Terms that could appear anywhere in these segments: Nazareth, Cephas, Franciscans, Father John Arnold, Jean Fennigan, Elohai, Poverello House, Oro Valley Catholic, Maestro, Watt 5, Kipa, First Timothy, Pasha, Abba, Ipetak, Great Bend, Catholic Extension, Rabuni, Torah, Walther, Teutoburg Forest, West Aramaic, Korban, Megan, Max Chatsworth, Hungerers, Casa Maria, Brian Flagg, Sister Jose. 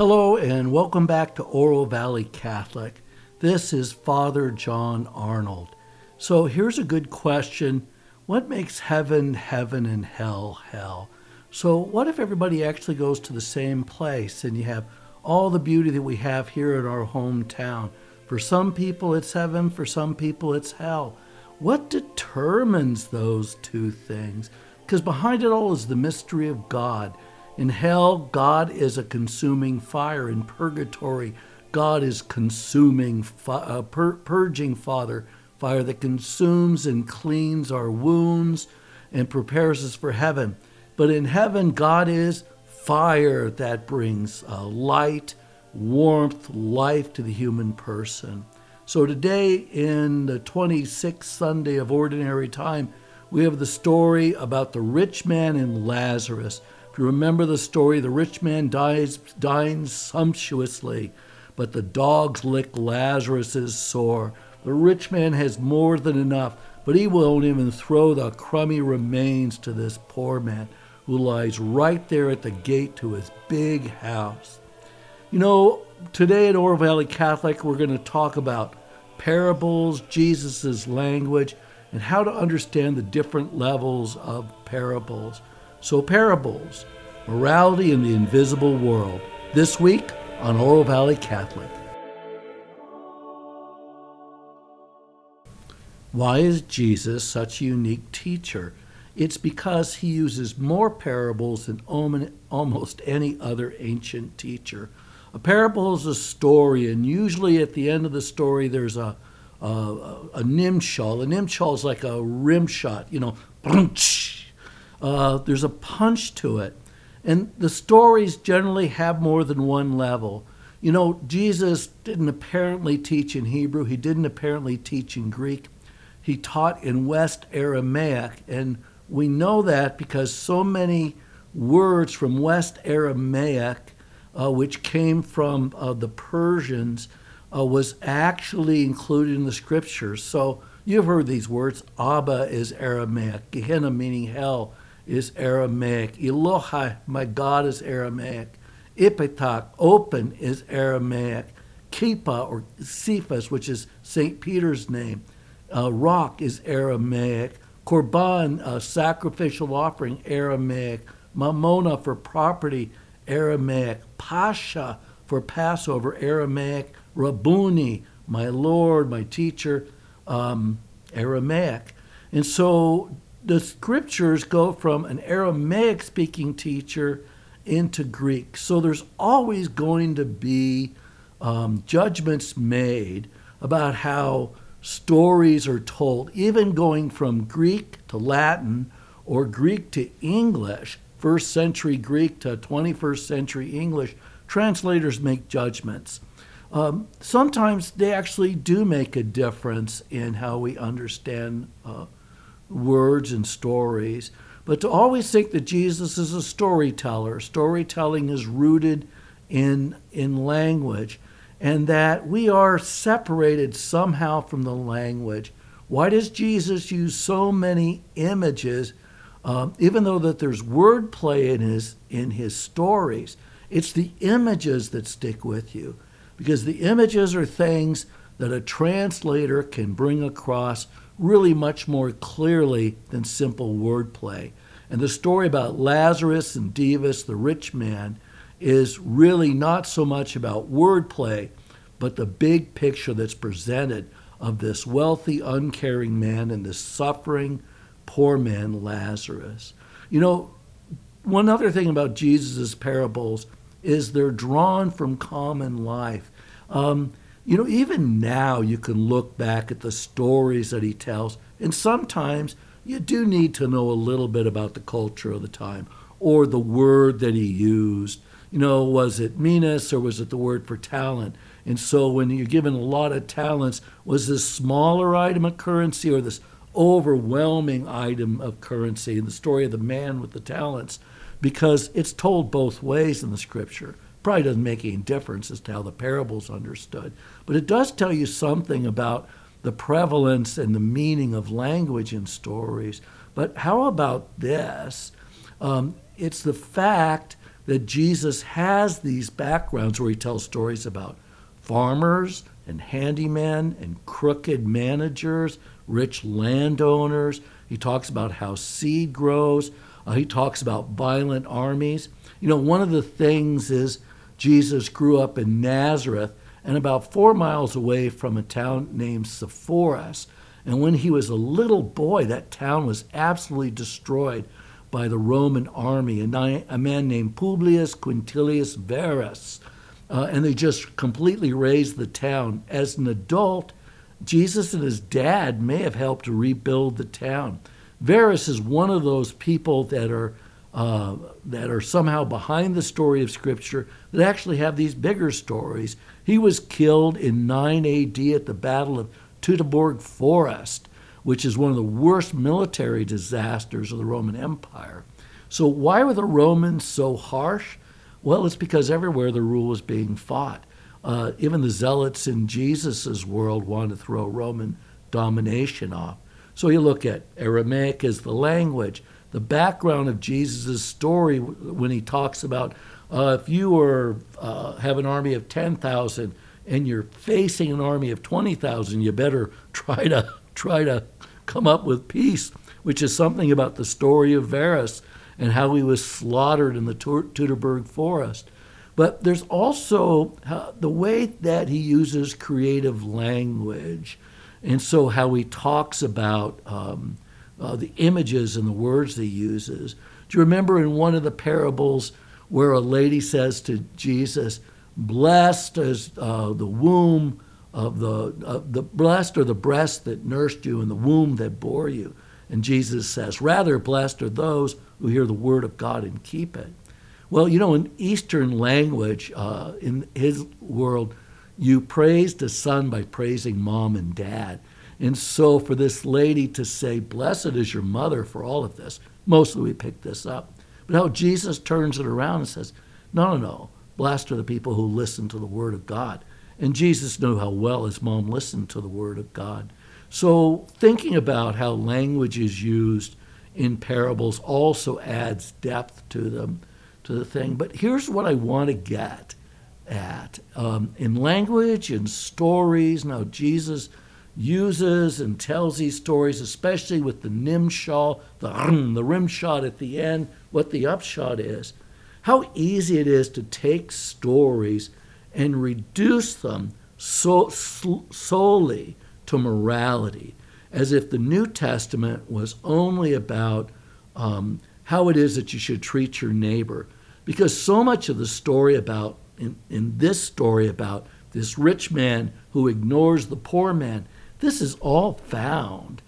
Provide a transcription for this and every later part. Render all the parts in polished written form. Hello and welcome back to Oro Valley Catholic. This is Father John Arnold. So here's a good question. What makes heaven, heaven, and hell, hell? So what if everybody actually goes to the same place and you have all the beauty that we have here at our hometown? For some people it's heaven, for some people it's hell. What determines those two things? Because behind it all is the mystery of God. In hell, God is a consuming fire. In purgatory, God is consuming, purging fire that consumes and cleans our wounds and prepares us for heaven. But in heaven, God is fire that brings light, warmth, life to the human person. So today, in the 26th Sunday of Ordinary Time, we have the story about the rich man and Lazarus. If you remember the story, the rich man dines sumptuously, but the dogs lick Lazarus's sore. The rich man has more than enough, but he won't even throw the crummy remains to this poor man who lies right there at the gate to his big house. You know, today at Oro Valley Catholic, we're going to talk about parables, Jesus's language, and how to understand the different levels of parables. So parables, morality in the invisible world, this week on Oro Valley Catholic. Why is Jesus such a unique teacher? It's because he uses more parables than almost any other ancient teacher. A parable is a story, and usually at the end of the story there's a nimshal. A nimshal is like a rim shot, you know, there's a punch to it. And the stories generally have more than one level. You know, Jesus didn't apparently teach in Hebrew. He didn't apparently teach in Greek. He taught in West Aramaic. And we know that because so many words from West Aramaic, which came from the Persians, was actually included in the scriptures. So you've heard these words. Abba is Aramaic. Gehenna, meaning hell, is Aramaic. Elohai, my God, is Aramaic. Ipetak, open, is Aramaic. Kipa, or Cephas, which is St. Peter's name, rock, is Aramaic. Korban, sacrificial offering, Aramaic. Mamona, for property, Aramaic. Pasha, for Passover, Aramaic. Rabuni, my Lord, my teacher, Aramaic. And so the scriptures go from an Aramaic speaking teacher into Greek. So there's always going to be judgments made about how stories are told, even going from Greek to Latin or Greek to English, first century Greek to 21st century English. Translators make judgments. Sometimes they actually do make a difference in how we understand words and stories. But to always think that Jesus is a storyteller, storytelling is rooted in language, and that we are separated somehow from the language. Why does Jesus use so many images, even though that there's wordplay in his stories? It's the images that stick with you, because the images are things that a translator can bring across really much more clearly than simple wordplay. And the story about Lazarus and Divus, the rich man, is really not so much about wordplay, but the big picture that's presented of this wealthy, uncaring man and this suffering, poor man, Lazarus. You know, one other thing about Jesus' parables is they're drawn from common life. You know, even now you can look back at the stories that he tells, and sometimes you do need to know a little bit about the culture of the time or the word that he used. You know, was it menas or was it the word for talent? And so when you're given a lot of talents, was this smaller item of currency or this overwhelming item of currency in the story of the man with the talents? Because it's told both ways in the scripture. Probably doesn't make any difference as to how the parable's understood. But it does tell you something about the prevalence and the meaning of language in stories. But how about this? It's the fact that Jesus has these backgrounds where he tells stories about farmers and handymen and crooked managers, rich landowners. He talks about how seed grows. He talks about violent armies. You know, one of the things is Jesus grew up in Nazareth and about 4 miles away from a town named Sepphoris. And when he was a little boy, that town was absolutely destroyed by the Roman army, and a man named Publius Quintilius Varus. And they just completely razed the town. As an adult, Jesus and his dad may have helped to rebuild the town. Varus is one of those people that are somehow behind the story of Scripture that actually have these bigger stories. He was killed in 9 AD at the Battle of Teutoburg Forest, which is one of the worst military disasters of the Roman Empire. So why were the Romans so harsh? Well, it's because everywhere the rule was being fought. Even the zealots in Jesus' world wanted to throw Roman domination off. So you look at Aramaic as the language. The background of Jesus' story when he talks about if you have an army of 10,000 and you're facing an army of 20,000, you better try to come up with peace, which is something about the story of Varus and how he was slaughtered in the Teutoburg Forest. But there's also the way that he uses creative language, and so how he talks about the images and the words he uses. Do you remember in one of the parables where a lady says to Jesus, "Blessed is the womb of the blessed are the breasts that nursed you and the womb that bore you." And Jesus says, "Rather blessed are those who hear the word of God and keep it." Well, you know, in Eastern language, in his world, you praised a son by praising mom and dad. And so for this lady to say, "Blessed is your mother," for all of this, mostly we pick this up. But how Jesus turns it around and says, no, blessed are the people who listen to the word of God. And Jesus knew how well his mom listened to the word of God. So thinking about how language is used in parables also adds depth to the thing. But here's what I want to get at. In language and stories, now Jesus uses and tells these stories, especially with the nimshal, the rimshot at the end, what the upshot is, how easy it is to take stories and reduce them solely to morality, as if the New Testament was only about how it is that you should treat your neighbor. Because so much of the story about, in this story about this rich man who ignores the poor man, this is all found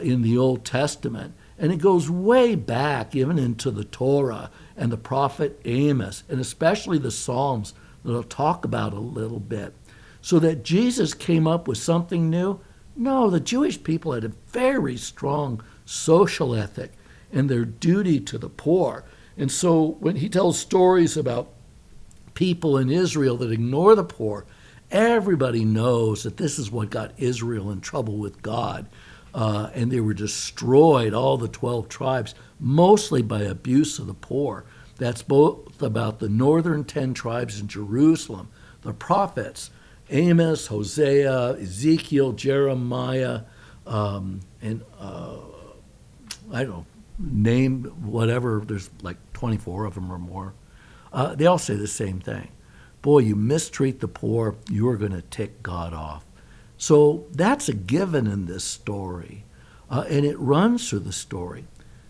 in the Old Testament. And it goes way back even into the Torah and the prophet Amos, and especially the Psalms that I'll talk about a little bit. So that Jesus came up with something new? No, the Jewish people had a very strong social ethic and their duty to the poor. And so when he tells stories about people in Israel that ignore the poor, everybody knows that this is what got Israel in trouble with God. And they were destroyed, all the 12 tribes, mostly by abuse of the poor. That's both about the northern 10 tribes in Jerusalem, the prophets, Amos, Hosea, Ezekiel, Jeremiah, there's like 24 of them or more. They all say the same thing. Boy, you mistreat the poor, you're going to tick God off. So that's a given in this story, and it runs through the story.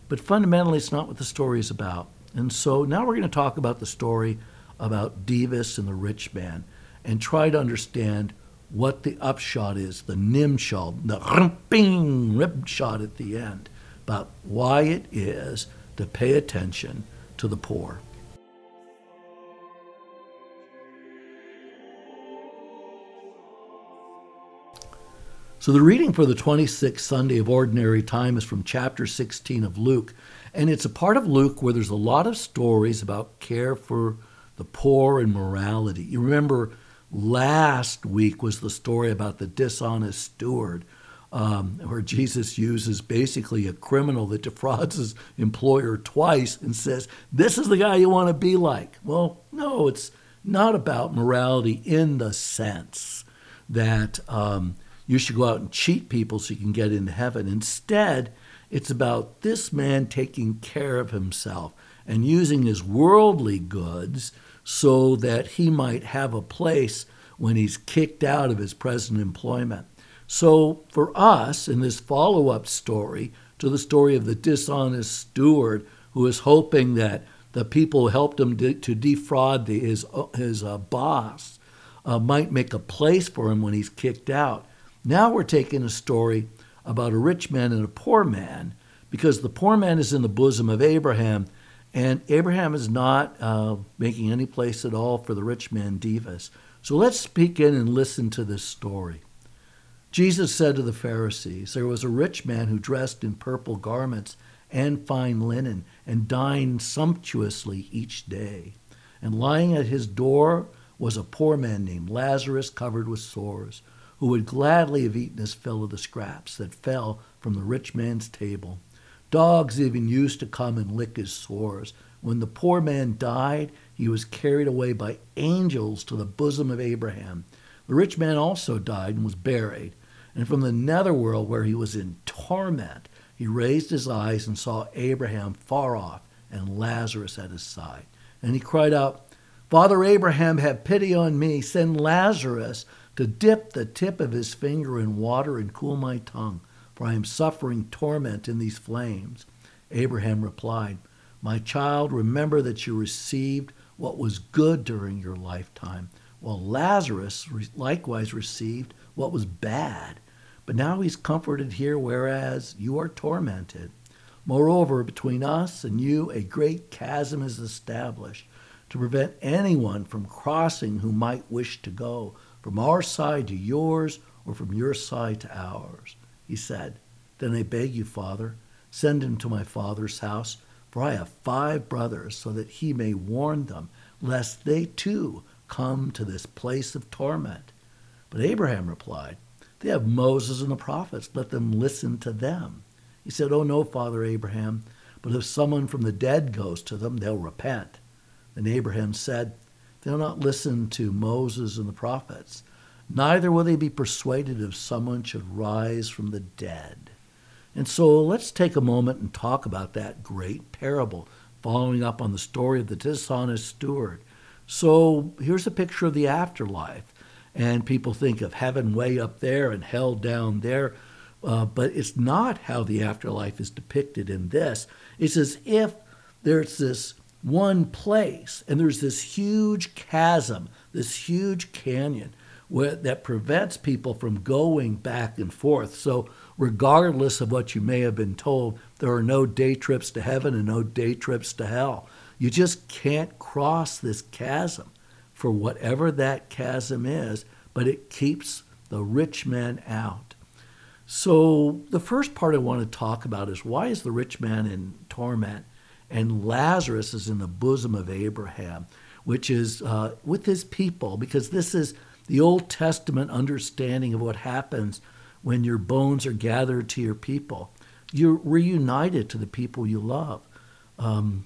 But fundamentally, it's not what the story is about. And so now we're going to talk about the story about Devis and the rich man and try to understand what the upshot is, the nimshal, the rimping rib shot at the end, about why it is to pay attention to the poor. So the reading for the 26th Sunday of Ordinary Time is from chapter 16 of Luke. And it's a part of Luke where there's a lot of stories about care for the poor and morality. You remember last week was the story about the dishonest steward where Jesus uses basically a criminal that defrauds his employer twice and says, this is the guy you want to be like. Well, no, it's not about morality in the sense that you should go out and cheat people so you can get into heaven. Instead, it's about this man taking care of himself and using his worldly goods so that he might have a place when he's kicked out of his present employment. So for us, in this follow-up story to the story of the dishonest steward who is hoping that the people who helped him to defraud his boss might make a place for him when he's kicked out, now we're taking a story about a rich man and a poor man, because the poor man is in the bosom of Abraham, and Abraham is not making any place at all for the rich man, Devas. So let's speak in and listen to this story. Jesus said to the Pharisees, there was a rich man who dressed in purple garments and fine linen and dined sumptuously each day. And lying at his door was a poor man named Lazarus, covered with sores, who would gladly have eaten his fill of the scraps that fell from the rich man's table. Dogs even used to come and lick his sores. When the poor man died, he was carried away by angels to the bosom of Abraham. The rich man also died and was buried. And from the netherworld, where he was in torment, he raised his eyes and saw Abraham far off and Lazarus at his side. And he cried out, Father Abraham, have pity on me. Send Lazarus to dip the tip of his finger in water and cool my tongue, for I am suffering torment in these flames. Abraham replied, My child, remember that you received what was good during your lifetime, while Lazarus likewise received what was bad. But now he's comforted here, whereas you are tormented. Moreover, between us and you, a great chasm is established to prevent anyone from crossing who might wish to go from our side to yours or from your side to ours. He said, Then I beg you, Father, send him to my father's house, for I have 5 brothers, so that he may warn them, lest they too come to this place of torment. But Abraham replied, They have Moses and the prophets. Let them listen to them. He said, Oh, no, Father Abraham, but if someone from the dead goes to them, they'll repent. Then Abraham said, They'll not listen to Moses and the prophets. Neither will they be persuaded if someone should rise from the dead. And so let's take a moment and talk about that great parable, following up on the story of the dishonest steward. So here's a picture of the afterlife. And people think of heaven way up there and hell down there. But it's not how the afterlife is depicted in this. It's as if there's this one place, and there's this huge chasm, this huge canyon that prevents people from going back and forth. So regardless of what you may have been told, there are no day trips to heaven and no day trips to hell. You just can't cross this chasm for whatever that chasm is, but it keeps the rich man out. So the first part I want to talk about is, why is the rich man in torment and Lazarus is in the bosom of Abraham, which is with his people, because this is the Old Testament understanding of what happens when your bones are gathered to your people. You're reunited to the people you love. I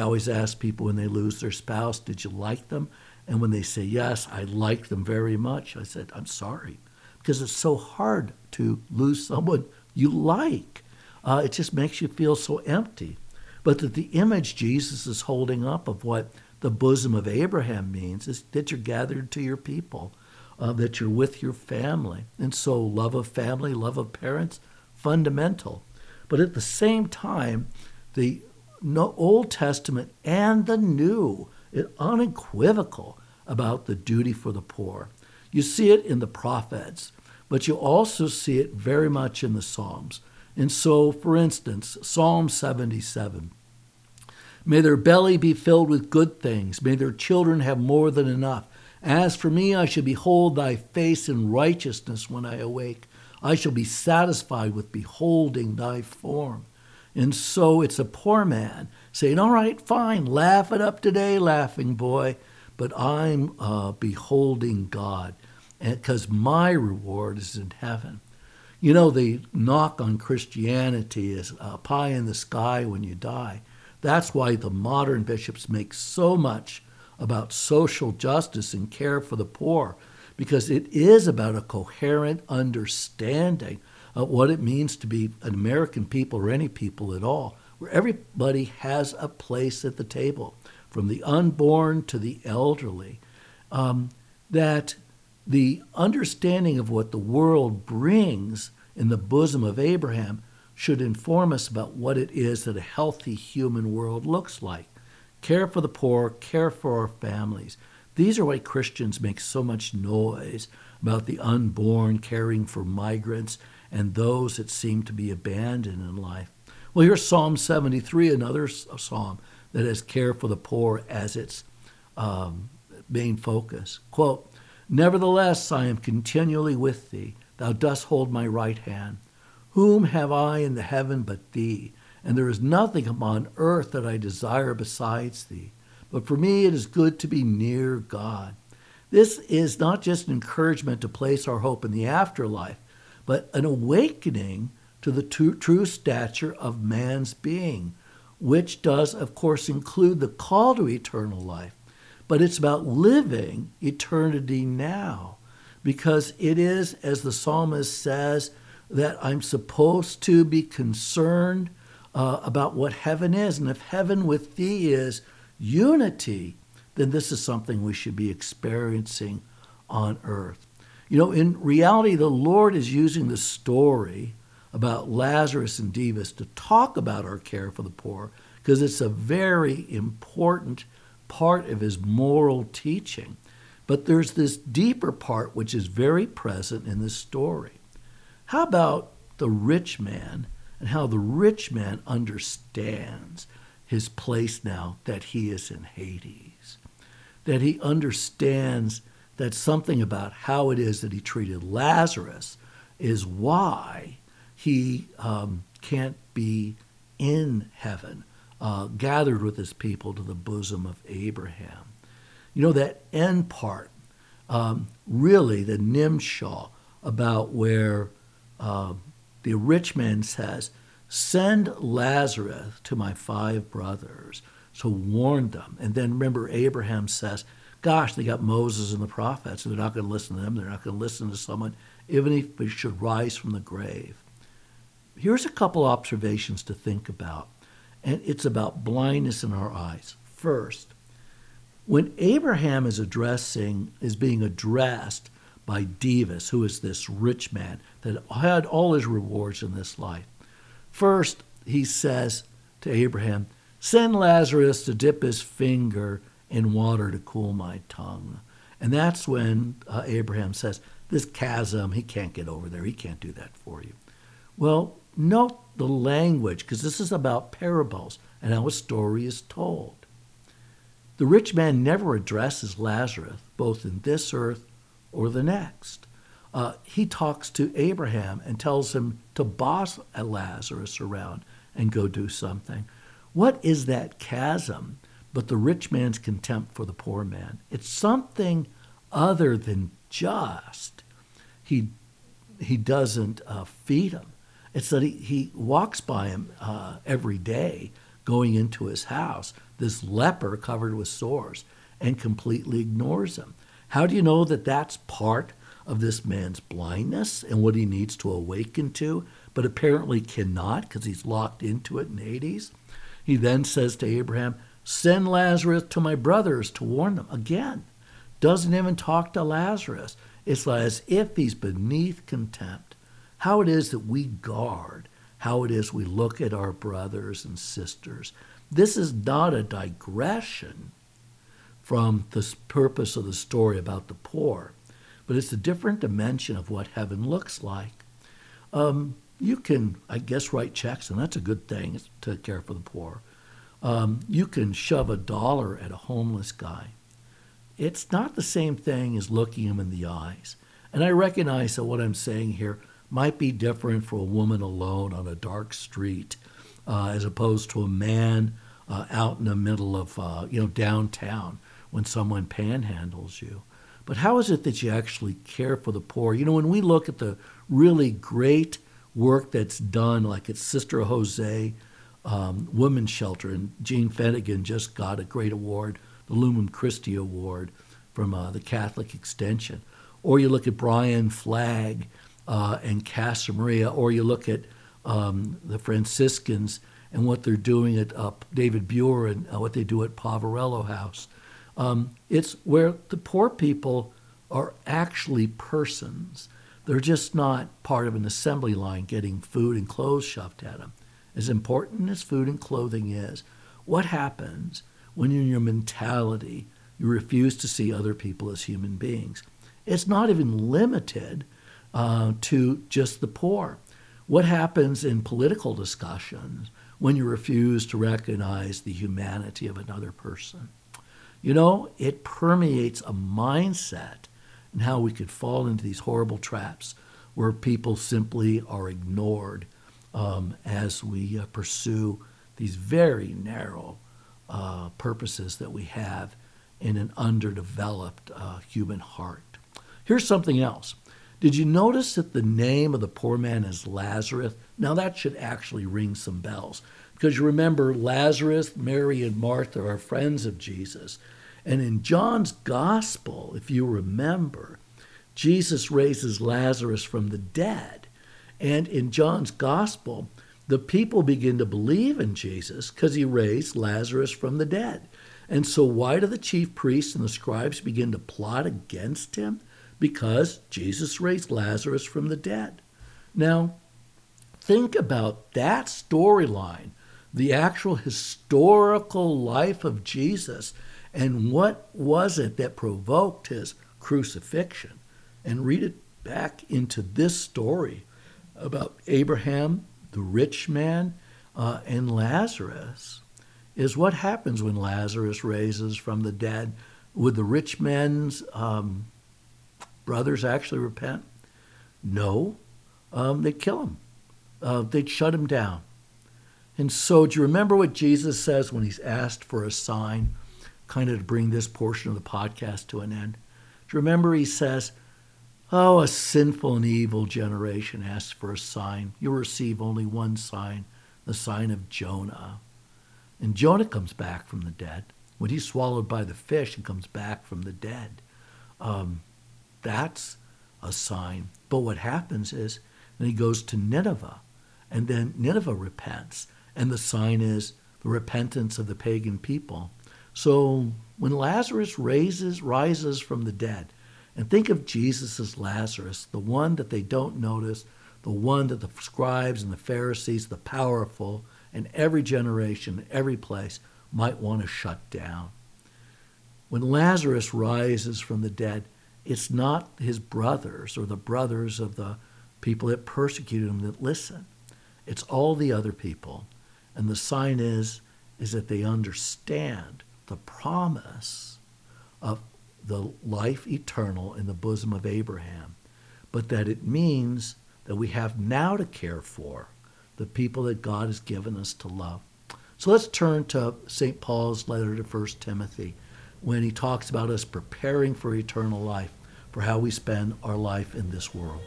always ask people when they lose their spouse, did you like them? And when they say, yes, I like them very much, I said, I'm sorry, because it's so hard to lose someone you like. It just makes you feel so empty. But that the image Jesus is holding up of what the bosom of Abraham means is that you're gathered to your people, that you're with your family. And so love of family, love of parents, fundamental. But at the same time, the Old Testament and the New is unequivocal about the duty for the poor. You see it in the prophets, but you also see it very much in the Psalms. And so, for instance, Psalm 77, May their belly be filled with good things. May their children have more than enough. As for me, I shall behold thy face in righteousness when I awake. I shall be satisfied with beholding thy form. And so it's a poor man saying, all right, fine, laugh it up today, laughing boy, but I'm beholding God, because my reward is in heaven. You know, the knock on Christianity is a pie in the sky when you die. That's why the modern bishops make so much about social justice and care for the poor, because it is about a coherent understanding of what it means to be an American people or any people at all, where everybody has a place at the table, from the unborn to the elderly, that the understanding of what the world brings in the bosom of Abraham should inform us about what it is that a healthy human world looks like. Care for the poor, care for our families. These are why Christians make so much noise about the unborn, caring for migrants, and those that seem to be abandoned in life. Well, here's Psalm 73, another psalm that has care for the poor as its main focus. Quote, "Nevertheless, I am continually with thee. Thou dost hold my right hand. Whom have I in the heaven but thee? And there is nothing upon earth that I desire besides thee. But for me it is good to be near God." This is not just an encouragement to place our hope in the afterlife, but an awakening to the true stature of man's being, which does, of course, include the call to eternal life. But it's about living eternity now, because it is, as the psalmist says, that I'm supposed to be concerned about what heaven is. And if heaven with thee is unity, then this is something we should be experiencing on earth. You know, in reality, the Lord is using the story about Lazarus and Demas to talk about our care for the poor, because it's a very important part of his moral teaching. But there's this deeper part which is very present in this story. How about the rich man, and how the rich man understands his place now that he is in Hades, that he understands that something about how it is that he treated Lazarus is why he can't be in heaven, gathered with his people to the bosom of Abraham. You know, that end part, really the Nimshah, about where the rich man says, "Send Lazarus to my 5 brothers to warn them." And then remember, Abraham says, gosh, they got Moses and the prophets, and they're not going to listen to them. They're not going to listen to someone, even if they should rise from the grave. Here's a couple observations to think about. And it's about blindness in our eyes. First, when Abraham is being addressed by Demas, who is this rich man that had all his rewards in this life, first he says to Abraham, "Send Lazarus to dip his finger in water to cool my tongue." And that's when Abraham says, "This chasm, he can't get over there. He can't do that for you." Well, note the language, because this is about parables and how a story is told. The rich man never addresses Lazarus, both in this earth or the next. He talks to Abraham and tells him to boss Lazarus around and go do something. What is that chasm but the rich man's contempt for the poor man? It's something other than just he doesn't feed him. It's that he walks by him every day, going into his house, this leper covered with sores, and completely ignores him. How do you know that that's part of this man's blindness and what he needs to awaken to, but apparently cannot because he's locked into it in Hades? He then says to Abraham, "Send Lazarus to my brothers to warn them." Again, doesn't even talk to Lazarus. It's as if he's beneath contempt. How it is that we guard, how it is we look at our brothers and sisters. This is not a digression from the purpose of the story about the poor, but it's a different dimension of what heaven looks like. You can, I guess, write checks, and that's a good thing to care for the poor. You can shove a dollar at a homeless guy. It's not the same thing as looking him in the eyes. And I recognize that what I'm saying here might be different for a woman alone on a dark street as opposed to a man out in the middle of downtown when someone panhandles you. But how is it that you actually care for the poor? You know, when we look at the really great work that's done, like it's Sister Jose, Women's Shelter, and Jean Fennigan just got a great award, the Lumen Christi Award from the Catholic Extension. Or you look at Brian Flagg and Casa Maria, or you look at the Franciscans and what they're doing at David Buer and what they do at Poverello House. It's where the poor people are actually persons. They're just not part of an assembly line getting food and clothes shoved at them. As important as food and clothing is, what happens when in your mentality you refuse to see other people as human beings? It's not even limited to just the poor. What happens in political discussions when you refuse to recognize the humanity of another person? You know, it permeates a mindset and how we could fall into these horrible traps where people simply are ignored as we pursue these very narrow purposes that we have in an underdeveloped human heart. Here's something else. Did you notice that the name of the poor man is Lazarus? Now that should actually ring some bells, because you remember Lazarus, Mary, and Martha are friends of Jesus. And in John's gospel, if you remember, Jesus raises Lazarus from the dead. And in John's gospel, the people begin to believe in Jesus because he raised Lazarus from the dead. And so why do the chief priests and the scribes begin to plot against him? Because Jesus raised Lazarus from the dead. Now, think about that storyline, the actual historical life of Jesus, and what was it that provoked his crucifixion? And read it back into this story about Abraham, the rich man, and Lazarus, is what happens when Lazarus raises from the dead. Would the rich man's brothers actually repent? No. They'd kill him. They'd shut him down. And so do you remember what Jesus says when he's asked for a sign, kind of to bring this portion of the podcast to an end? Do you remember he says, "Oh, a sinful and evil generation asks for a sign. You'll receive only one sign, the sign of Jonah." And Jonah comes back from the dead. When he's swallowed by the fish and comes back from the dead, that's a sign. But what happens is, then he goes to Nineveh, and then Nineveh repents, and the sign is the repentance of the pagan people. So when Lazarus rises from the dead, and think of Jesus as Lazarus, the one that they don't notice, the one that the scribes and the Pharisees, the powerful, and every generation, every place, might want to shut down. When Lazarus rises from the dead, it's not his brothers or the brothers of the people that persecuted him that listen. It's all the other people. And the sign is that they understand the promise of the life eternal in the bosom of Abraham, but that it means that we have now to care for the people that God has given us to love. So let's turn to St. Paul's letter to First Timothy, when he talks about us preparing for eternal life, for how we spend our life in this world.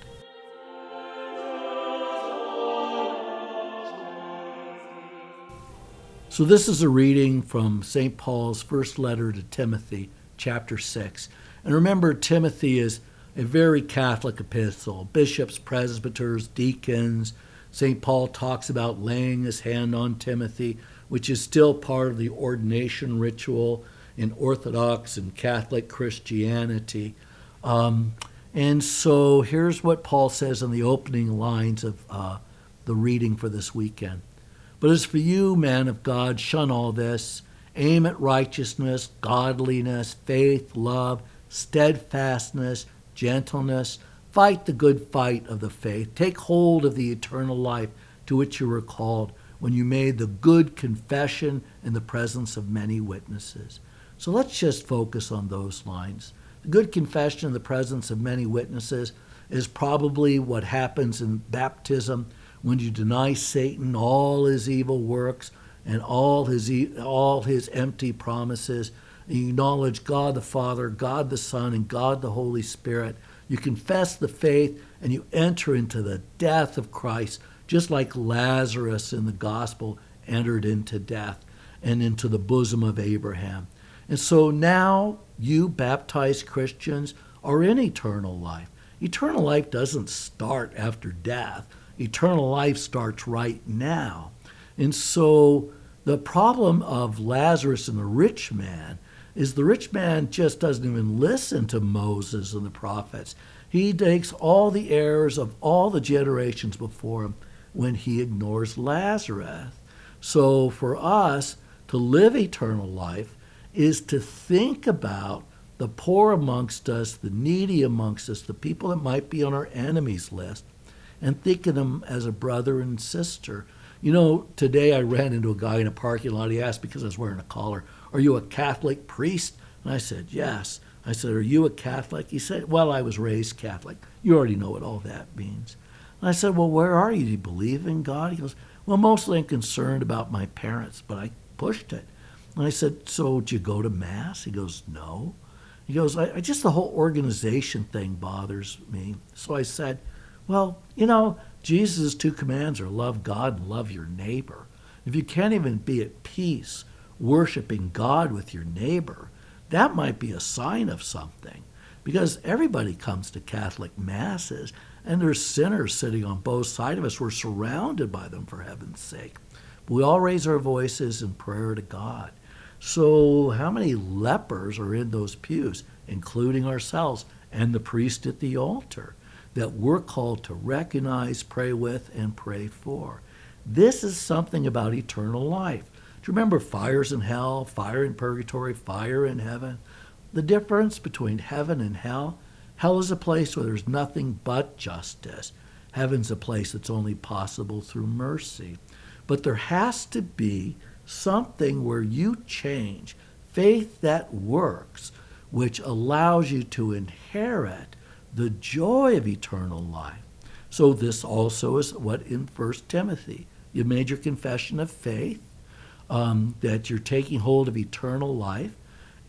So this is a reading from St. Paul's first letter to Timothy, chapter 6. And remember, Timothy is a very Catholic epistle. Bishops, presbyters, deacons. St. Paul talks about laying his hand on Timothy, which is still part of the ordination ritual in Orthodox and Catholic Christianity. And so here's what Paul says in the opening lines of the reading for this weekend. "But as for you, man of God, shun all this. Aim at righteousness, godliness, faith, love, steadfastness, gentleness. Fight the good fight of the faith. Take hold of the eternal life to which you were called when you made the good confession in the presence of many witnesses." So let's just focus on those lines. The good confession in the presence of many witnesses is probably what happens in baptism when you deny Satan all his evil works and all his empty promises, and you acknowledge God the Father, God the Son, and God the Holy Spirit. You confess the faith and you enter into the death of Christ, just like Lazarus in the gospel entered into death and into the bosom of Abraham. And so now you baptized Christians are in eternal life. Eternal life doesn't start after death. Eternal life starts right now. And so the problem of Lazarus and the rich man is the rich man just doesn't even listen to Moses and the prophets. He takes all the errors of all the generations before him when he ignores Lazarus. So for us to live eternal life is to think about the poor amongst us, the needy amongst us, the people that might be on our enemies list, and think of them as a brother and sister. You know, today I ran into a guy in a parking lot. He asked, because I was wearing a collar, "Are you a Catholic priest?" And I said, "Yes." I said, "Are you a Catholic?" He said, "Well, I was raised Catholic." You already know what all that means. And I said, "Well, where are you? Do you believe in God?" He goes, "Well, mostly I'm concerned about my parents," but I pushed it. And I said, "So do you go to Mass?" He goes, "No." He goes, I just the whole organization thing bothers me." So I said, "Well, you know, Jesus' two commands are love God and love your neighbor. If you can't even be at peace worshiping God with your neighbor, that might be a sign of something, because everybody comes to Catholic Masses, and there's sinners sitting on both sides of us. We're surrounded by them, for heaven's sake. But we all raise our voices in prayer to God. So how many lepers are in those pews, including ourselves and the priest at the altar, that we're called to recognize, pray with, and pray for?" This is something about eternal life. Do you remember fires in hell, fire in purgatory, fire in heaven? The difference between heaven and hell: hell is a place where there's nothing but justice. Heaven's a place that's only possible through mercy. But there has to be something where you change, faith that works, which allows you to inherit the joy of eternal life. So this also is what in First Timothy, you made your confession of faith, that you're taking hold of eternal life.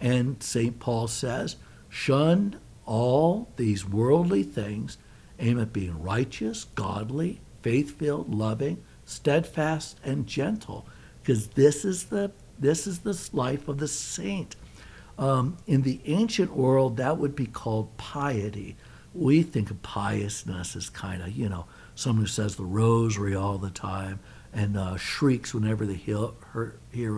And St. Paul says, "Shun all these worldly things, aim at being righteous, godly, faith-filled, loving, steadfast, and gentle," because this is the life of the saint. In the ancient world, that would be called piety. We think of piousness as kind of, you know, someone who says the rosary all the time and shrieks whenever they hear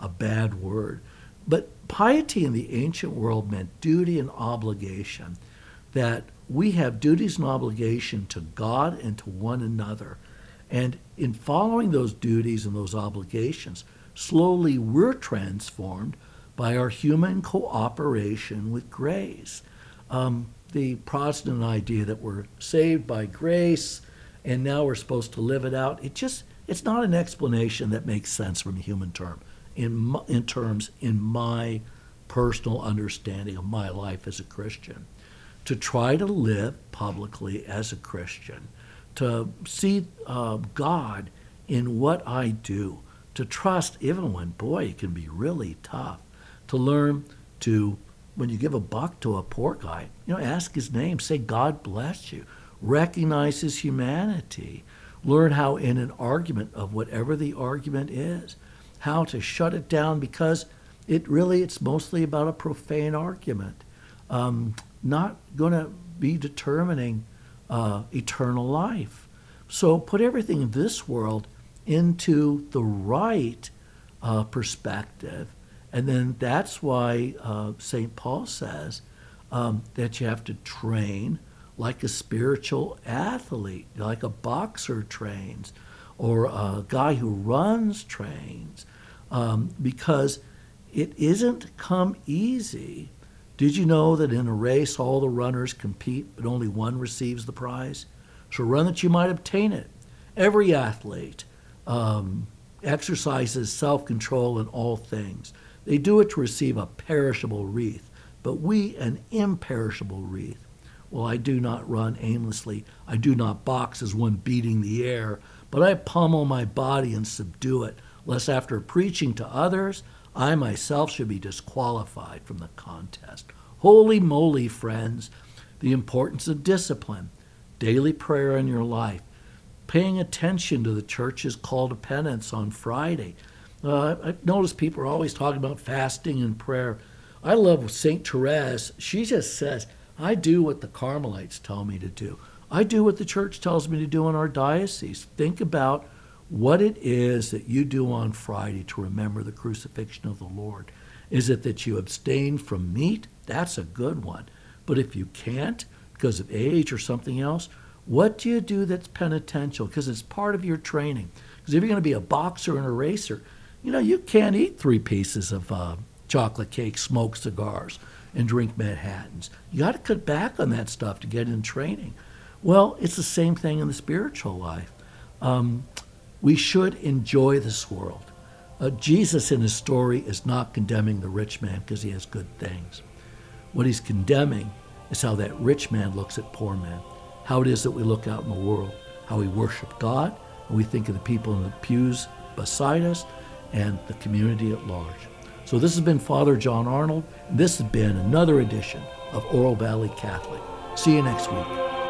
a bad word. But piety in the ancient world meant duty and obligation, that we have duties and obligation to God and to one another. And in following those duties and those obligations, slowly we're transformed by our human cooperation with grace. The Protestant idea that we're saved by grace and now we're supposed to live it out, it's not an explanation that makes sense from a human term, in my personal understanding of my life as a Christian. To try to live publicly as a Christian, to see God in what I do, to trust even when, boy, it can be really tough, to learn to, when you give a buck to a poor guy, you know, ask his name, say, "God bless you," recognize his humanity, learn how in an argument of whatever the argument is, how to shut it down, because it's mostly about a profane argument. Not going to be determining eternal life. So put everything in this world into the right perspective. And then that's why St. Paul says that you have to train like a spiritual athlete, like a boxer trains, or a guy who runs trains, because it isn't come easy. Did you know that in a race all the runners compete, but only one receives the prize? So run that you might obtain it. Every athlete exercises self-control in all things. They do it to receive a perishable wreath, but we an imperishable wreath. Well, I do not run aimlessly. I do not box as one beating the air, but I pummel my body and subdue it, lest after preaching to others, I myself should be disqualified from the contest. Holy moly, friends, the importance of discipline, daily prayer in your life, paying attention to the church's call to penance on Friday. I've noticed people are always talking about fasting and prayer. I love St. Therese. She just says, I do what the Carmelites tell me to do. I do what the church tells me to do in our diocese. Think about what it is that you do on Friday to remember the crucifixion of the Lord. Is it that you abstain from meat? That's a good one. But if you can't because of age or something else, what do you do that's penitential? Because it's part of your training. Because if you're going to be a boxer and a racer, you know, you can't eat 3 pieces of chocolate cake, smoke cigars, and drink Manhattans. You got to cut back on that stuff to get in training. Well, it's the same thing in the spiritual life. We should enjoy this world. Jesus in his story is not condemning the rich man because he has good things. What he's condemning is how that rich man looks at poor men, how it is that we look out in the world, how we worship God, and we think of the people in the pews beside us and the community at large. So this has been Father John Arnold, and this has been another edition of Oro Valley Catholic. See you next week.